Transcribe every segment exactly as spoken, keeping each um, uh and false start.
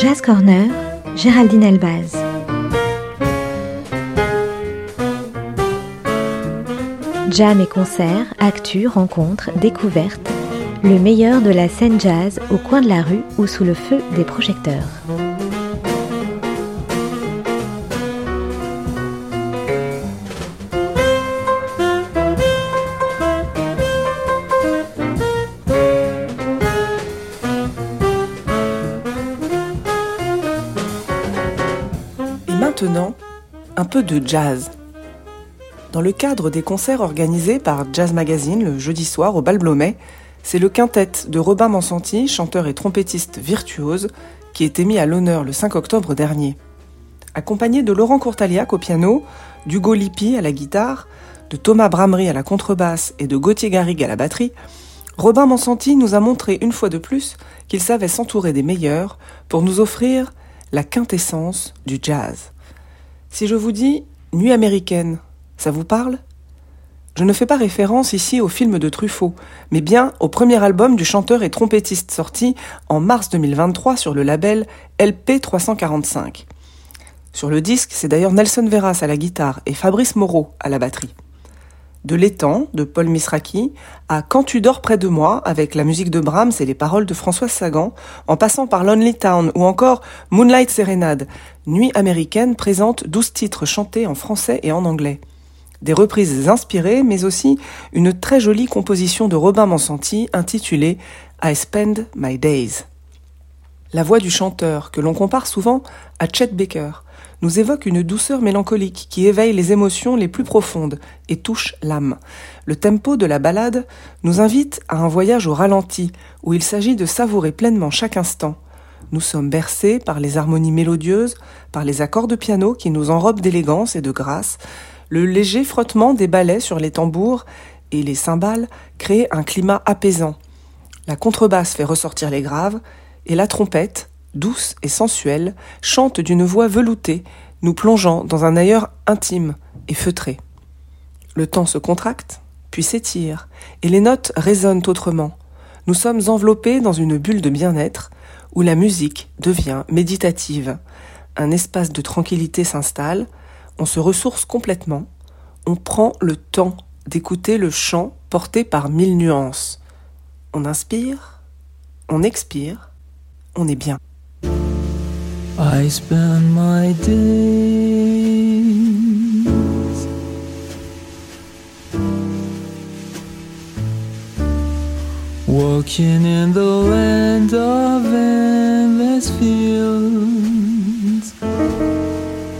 Jazz Corner, Géraldine Elbaz. Jam et concerts, actu, rencontres, découvertes, le meilleur de la scène jazz au coin de la rue ou sous le feu des projecteurs. Maintenant, un peu de jazz. Dans le cadre des concerts organisés par Jazz Magazine le jeudi soir au Bal Blomet, c'est le quintet de Robin Mansanti, chanteur et trompettiste virtuose, qui était mis à l'honneur le cinq octobre dernier. Accompagné de Laurent Courtaliac au piano, d'Hugo Lippi à la guitare, de Thomas Bramry à la contrebasse et de Gauthier Garrigue à la batterie, Robin Mansanti nous a montré une fois de plus qu'il savait s'entourer des meilleurs pour nous offrir la quintessence du jazz. Si je vous dis « Nuit américaine », ça vous parle ? Je ne fais pas référence ici au film de Truffaut, mais bien au premier album du chanteur et trompettiste sorti en mars deux mille vingt-trois sur le label L P trois cent quarante-cinq. Sur le disque, c'est d'ailleurs Nelson Veras à la guitare et Fabrice Moreau à la batterie. De L'étang, de Paul Misraki, à Quand tu dors près de moi, avec la musique de Brahms et les paroles de François Sagan, en passant par Lonely Town ou encore Moonlight Serenade, Nuit américaine présente douze titres chantés en français et en anglais. Des reprises inspirées, mais aussi une très jolie composition de Robin Mansanti intitulée I Spend My Days. La voix du chanteur, que l'on compare souvent à Chet Baker, nous évoque une douceur mélancolique qui éveille les émotions les plus profondes et touche l'âme. Le tempo de la ballade nous invite à un voyage au ralenti, où il s'agit de savourer pleinement chaque instant. Nous sommes bercés par les harmonies mélodieuses, par les accords de piano qui nous enrobent d'élégance et de grâce. Le léger frottement des balais sur les tambours et les cymbales crée un climat apaisant. La contrebasse fait ressortir les graves et la trompette, douce et sensuelle, chante d'une voix veloutée, nous plongeant dans un ailleurs intime et feutré. Le temps se contracte, puis s'étire, et les notes résonnent autrement. Nous sommes enveloppés dans une bulle de bien-être, où la musique devient méditative. Un espace de tranquillité s'installe, on se ressource complètement, on prend le temps d'écouter le chant porté par mille nuances. On inspire, on expire, on est bien. I spend my days walking in the land of endless fields,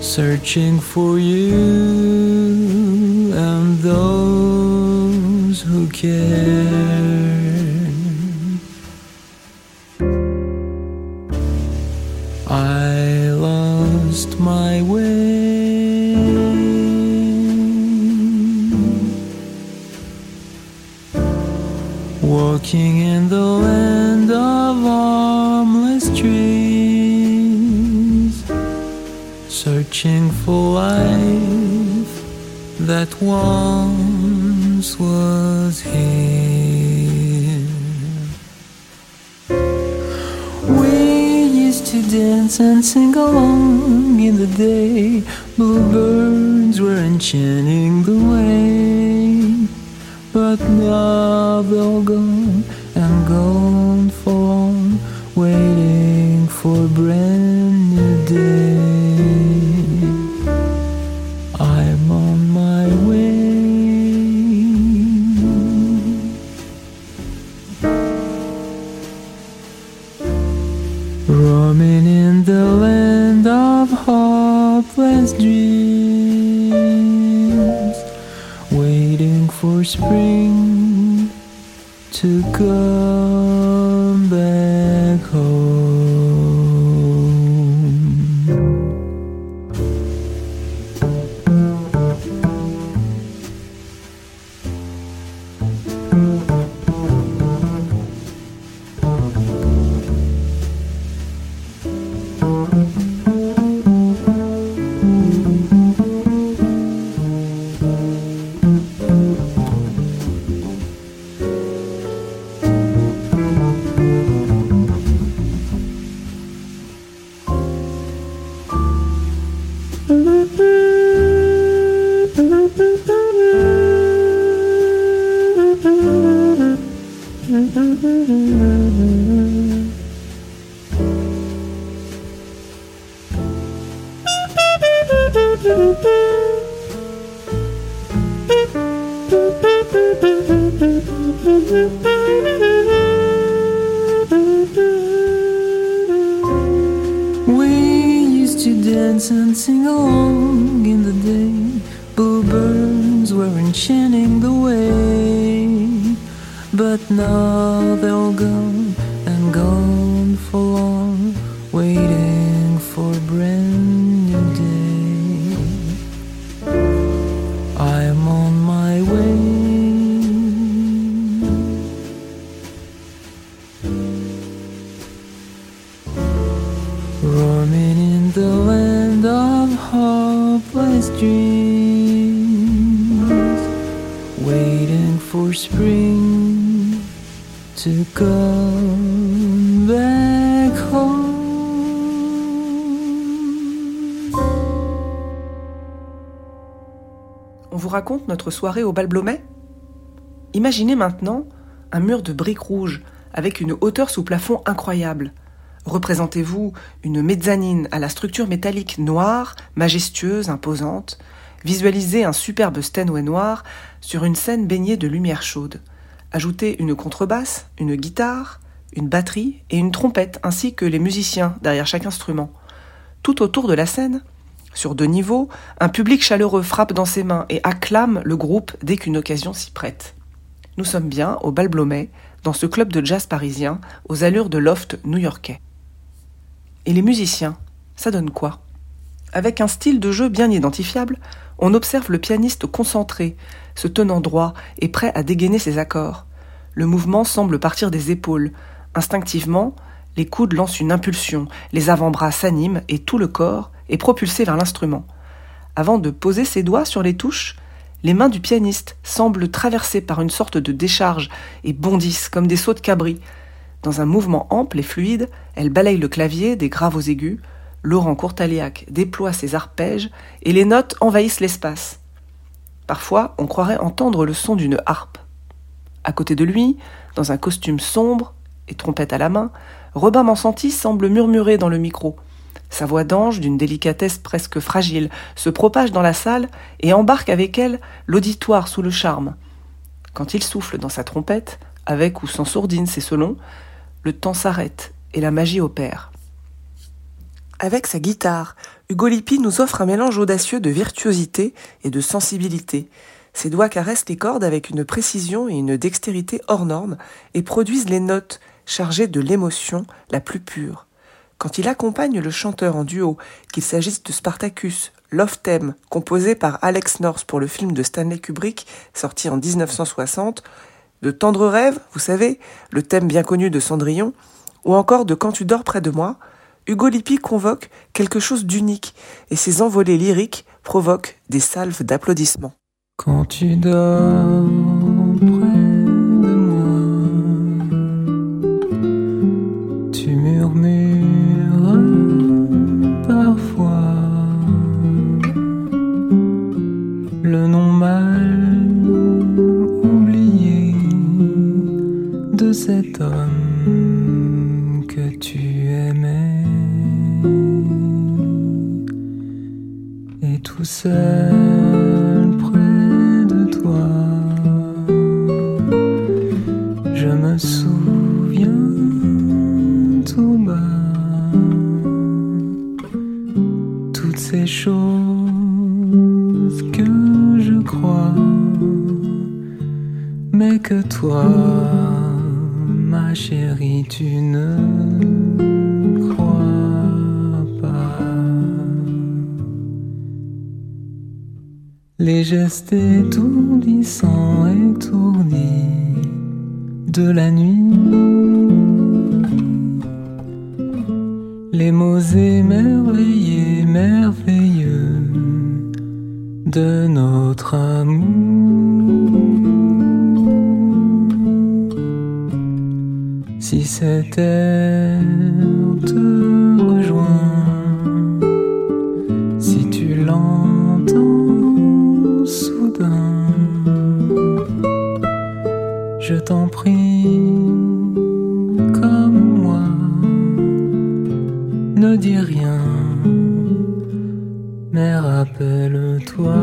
searching for you and those who care. I lost my way, walking in the land of armless trees, searching for life that once was here. We to dance and sing along in the day. Bluebirds were enchanting the way, but now they're gone and gone for long, waiting for a brand new day. I'm on my way. Roaming in the land of hopeless dreams, waiting for spring to come back home. Dance and sing along in the day. Bluebirds were enchanting the way. But now they're all gone and gone for long, waiting for a brand new day. I am on my way, roaming in the land of hopeless dreams, waiting for spring to come back home. On vous raconte notre soirée au Bal Blomet ? Imaginez maintenant un mur de briques rouges avec une hauteur sous plafond incroyable. Représentez-vous une mezzanine à la structure métallique noire, majestueuse, imposante. Visualisez un superbe Steinway noir sur une scène baignée de lumière chaude. Ajoutez une contrebasse, une guitare, une batterie et une trompette, ainsi que les musiciens derrière chaque instrument. Tout autour de la scène, sur deux niveaux, un public chaleureux frappe dans ses mains et acclame le groupe dès qu'une occasion s'y prête. Nous sommes bien au Bal Blomet, dans ce club de jazz parisien, aux allures de loft new-yorkais. Et les musiciens, ça donne quoi ? Avec un style de jeu bien identifiable, on observe le pianiste concentré, se tenant droit et prêt à dégainer ses accords. Le mouvement semble partir des épaules. Instinctivement, les coudes lancent une impulsion, les avant-bras s'animent et tout le corps est propulsé vers l'instrument. Avant de poser ses doigts sur les touches, les mains du pianiste semblent traversées par une sorte de décharge et bondissent comme des sauts de cabri. Dans un mouvement ample et fluide, elle balaye le clavier des graves aux aigus, Laurent Courtaliac déploie ses arpèges et les notes envahissent l'espace. Parfois, on croirait entendre le son d'une harpe. À côté de lui, dans un costume sombre et trompette à la main, Robin Mansanti semble murmurer dans le micro. Sa voix d'ange, d'une délicatesse presque fragile, se propage dans la salle et embarque avec elle l'auditoire sous le charme. Quand il souffle dans sa trompette, avec ou sans sourdine, c'est selon, le temps s'arrête et la magie opère. Avec sa guitare, Hugo Lippi nous offre un mélange audacieux de virtuosité et de sensibilité. Ses doigts caressent les cordes avec une précision et une dextérité hors normes et produisent les notes chargées de l'émotion la plus pure. Quand il accompagne le chanteur en duo, qu'il s'agisse de Spartacus, Love Theme, composé par Alex North pour le film de Stanley Kubrick, sorti en dix-neuf cent soixante, de Tendres rêves, vous savez, le thème bien connu de Cendrillon, ou encore de Quand tu dors près de moi, Hugo Lippi convoque quelque chose d'unique et ses envolées lyriques provoquent des salves d'applaudissements. Quand tu dors près de moi, tu murmures parfois le nom mal de cet homme que tu aimais, et tout seul près de toi, je me souviens tout bas toutes ces choses que je crois, mais que toi, ma chérie, tu ne crois pas. Les gestes étourdissants, étourdis de la nuit, les mots émerveillés, merveilleux de notre amour. Si cette air te rejoint, si tu l'entends soudain, je t'en prie, comme moi, ne dis rien, mais Rappelle-toi,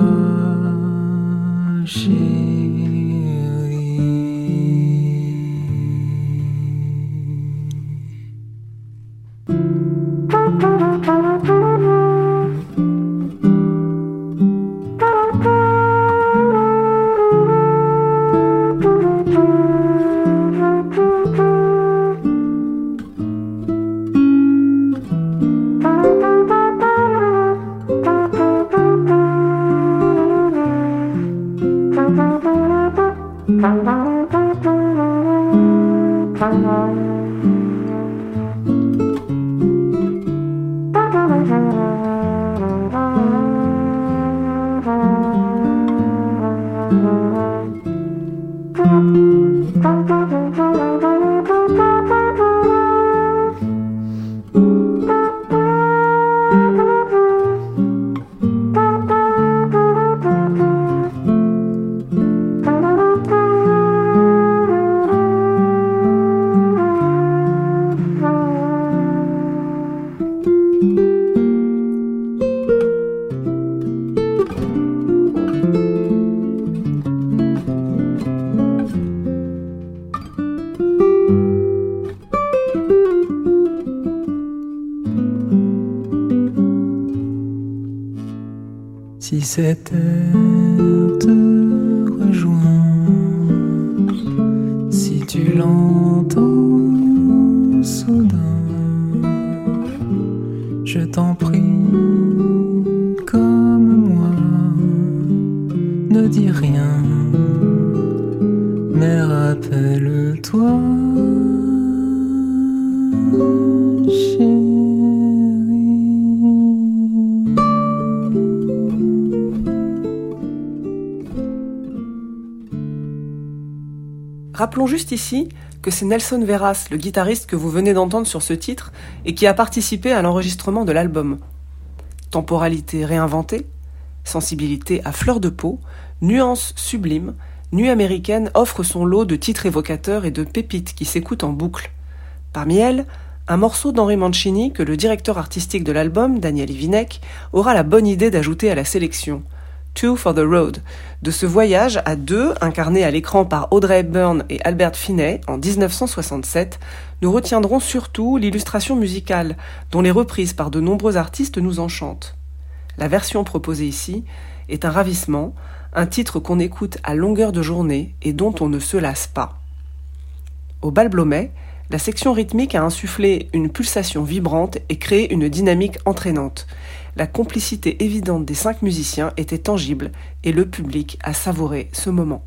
si cette terre te rejoint, si tu l'entends soudain, je t'en prie, comme moi, ne dis rien, mais rappelle-toi. Rappelons juste ici que c'est Nelson Veras, le guitariste que vous venez d'entendre sur ce titre et qui a participé à l'enregistrement de l'album. Temporalité réinventée, sensibilité à fleur de peau, nuances sublimes, Nuit Américaine offre son lot de titres évocateurs et de pépites qui s'écoutent en boucle. Parmi elles, un morceau d'Henry Mancini que le directeur artistique de l'album, Daniel Ivinek, aura la bonne idée d'ajouter à la sélection. Two for the Road, de ce voyage à deux, incarné à l'écran par Audrey Hepburn et Albert Finney en dix-neuf cent soixante-sept, nous retiendrons surtout l'illustration musicale, dont les reprises par de nombreux artistes nous enchantent. La version proposée ici est un ravissement, un titre qu'on écoute à longueur de journée et dont on ne se lasse pas. Au Bal Blomet, la section rythmique a insufflé une pulsation vibrante et créé une dynamique entraînante. La complicité évidente des cinq musiciens était tangible et le public a savouré ce moment.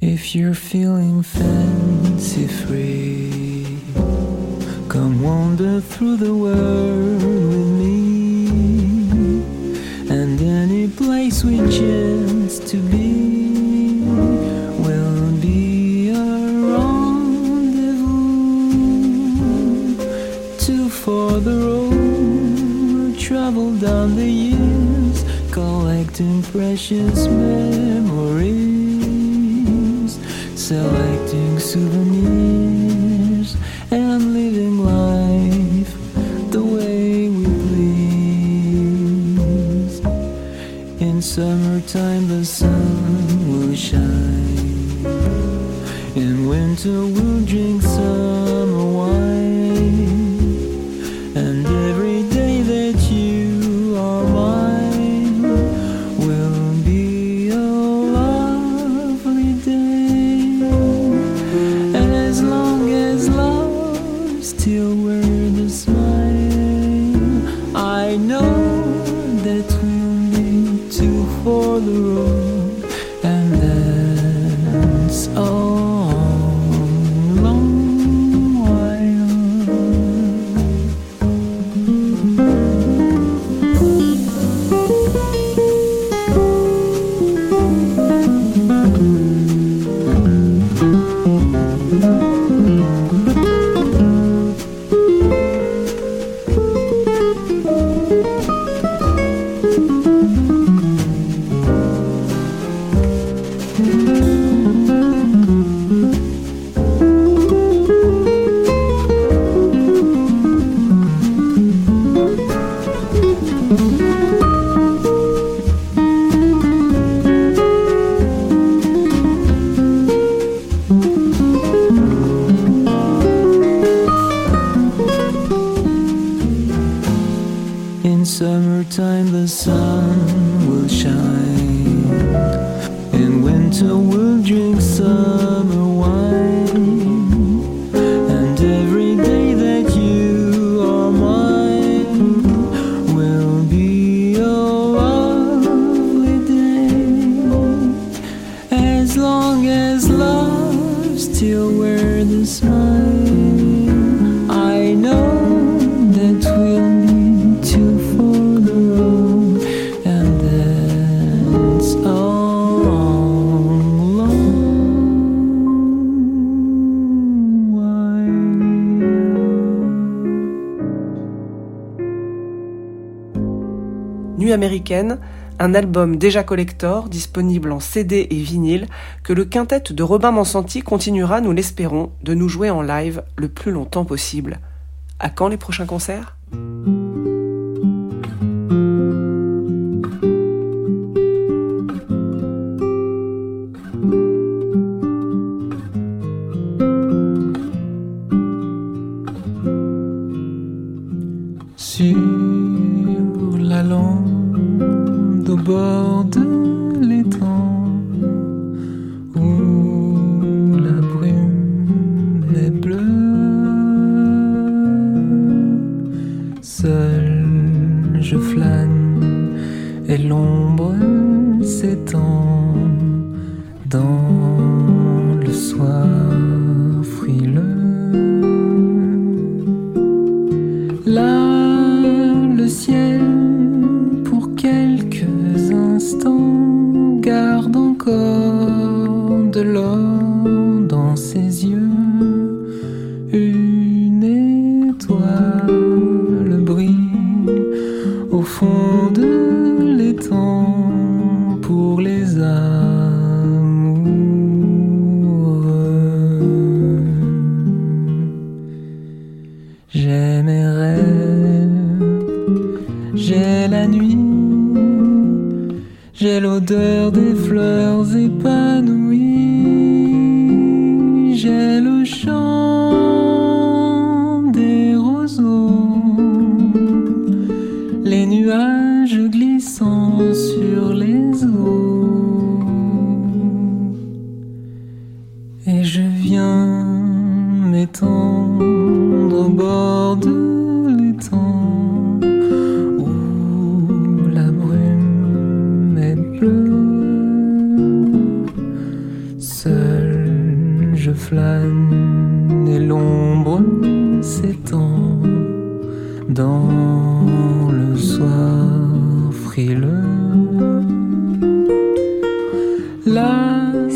If you're feeling fancy free, come wander through the world with me, and any place we chance to be will be our rendezvous. Two for the road, travel down the years, collecting precious memories, selecting souvenirs, and living life the way we please. In summertime the sun will shine, in winter we'll drink summer wine, and every day that springtime the sun will shine. In winter we'll drink summer wine. And every day that you are mine will be a lovely day. As long as love still wears the smile, I know that we'll Nuit Américaine, un album déjà collector, disponible en C D et vinyle, que le quintette de Robin Mansanti continuera, nous l'espérons, de nous jouer en live le plus longtemps possible. À quand les prochains concerts ?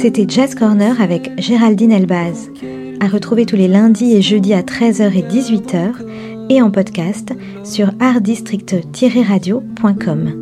C'était Jazz Corner avec Géraldine Elbaz. À retrouver tous les lundis et jeudis à treize heures et dix-huit heures et en podcast sur artdistrict tiret radio point com.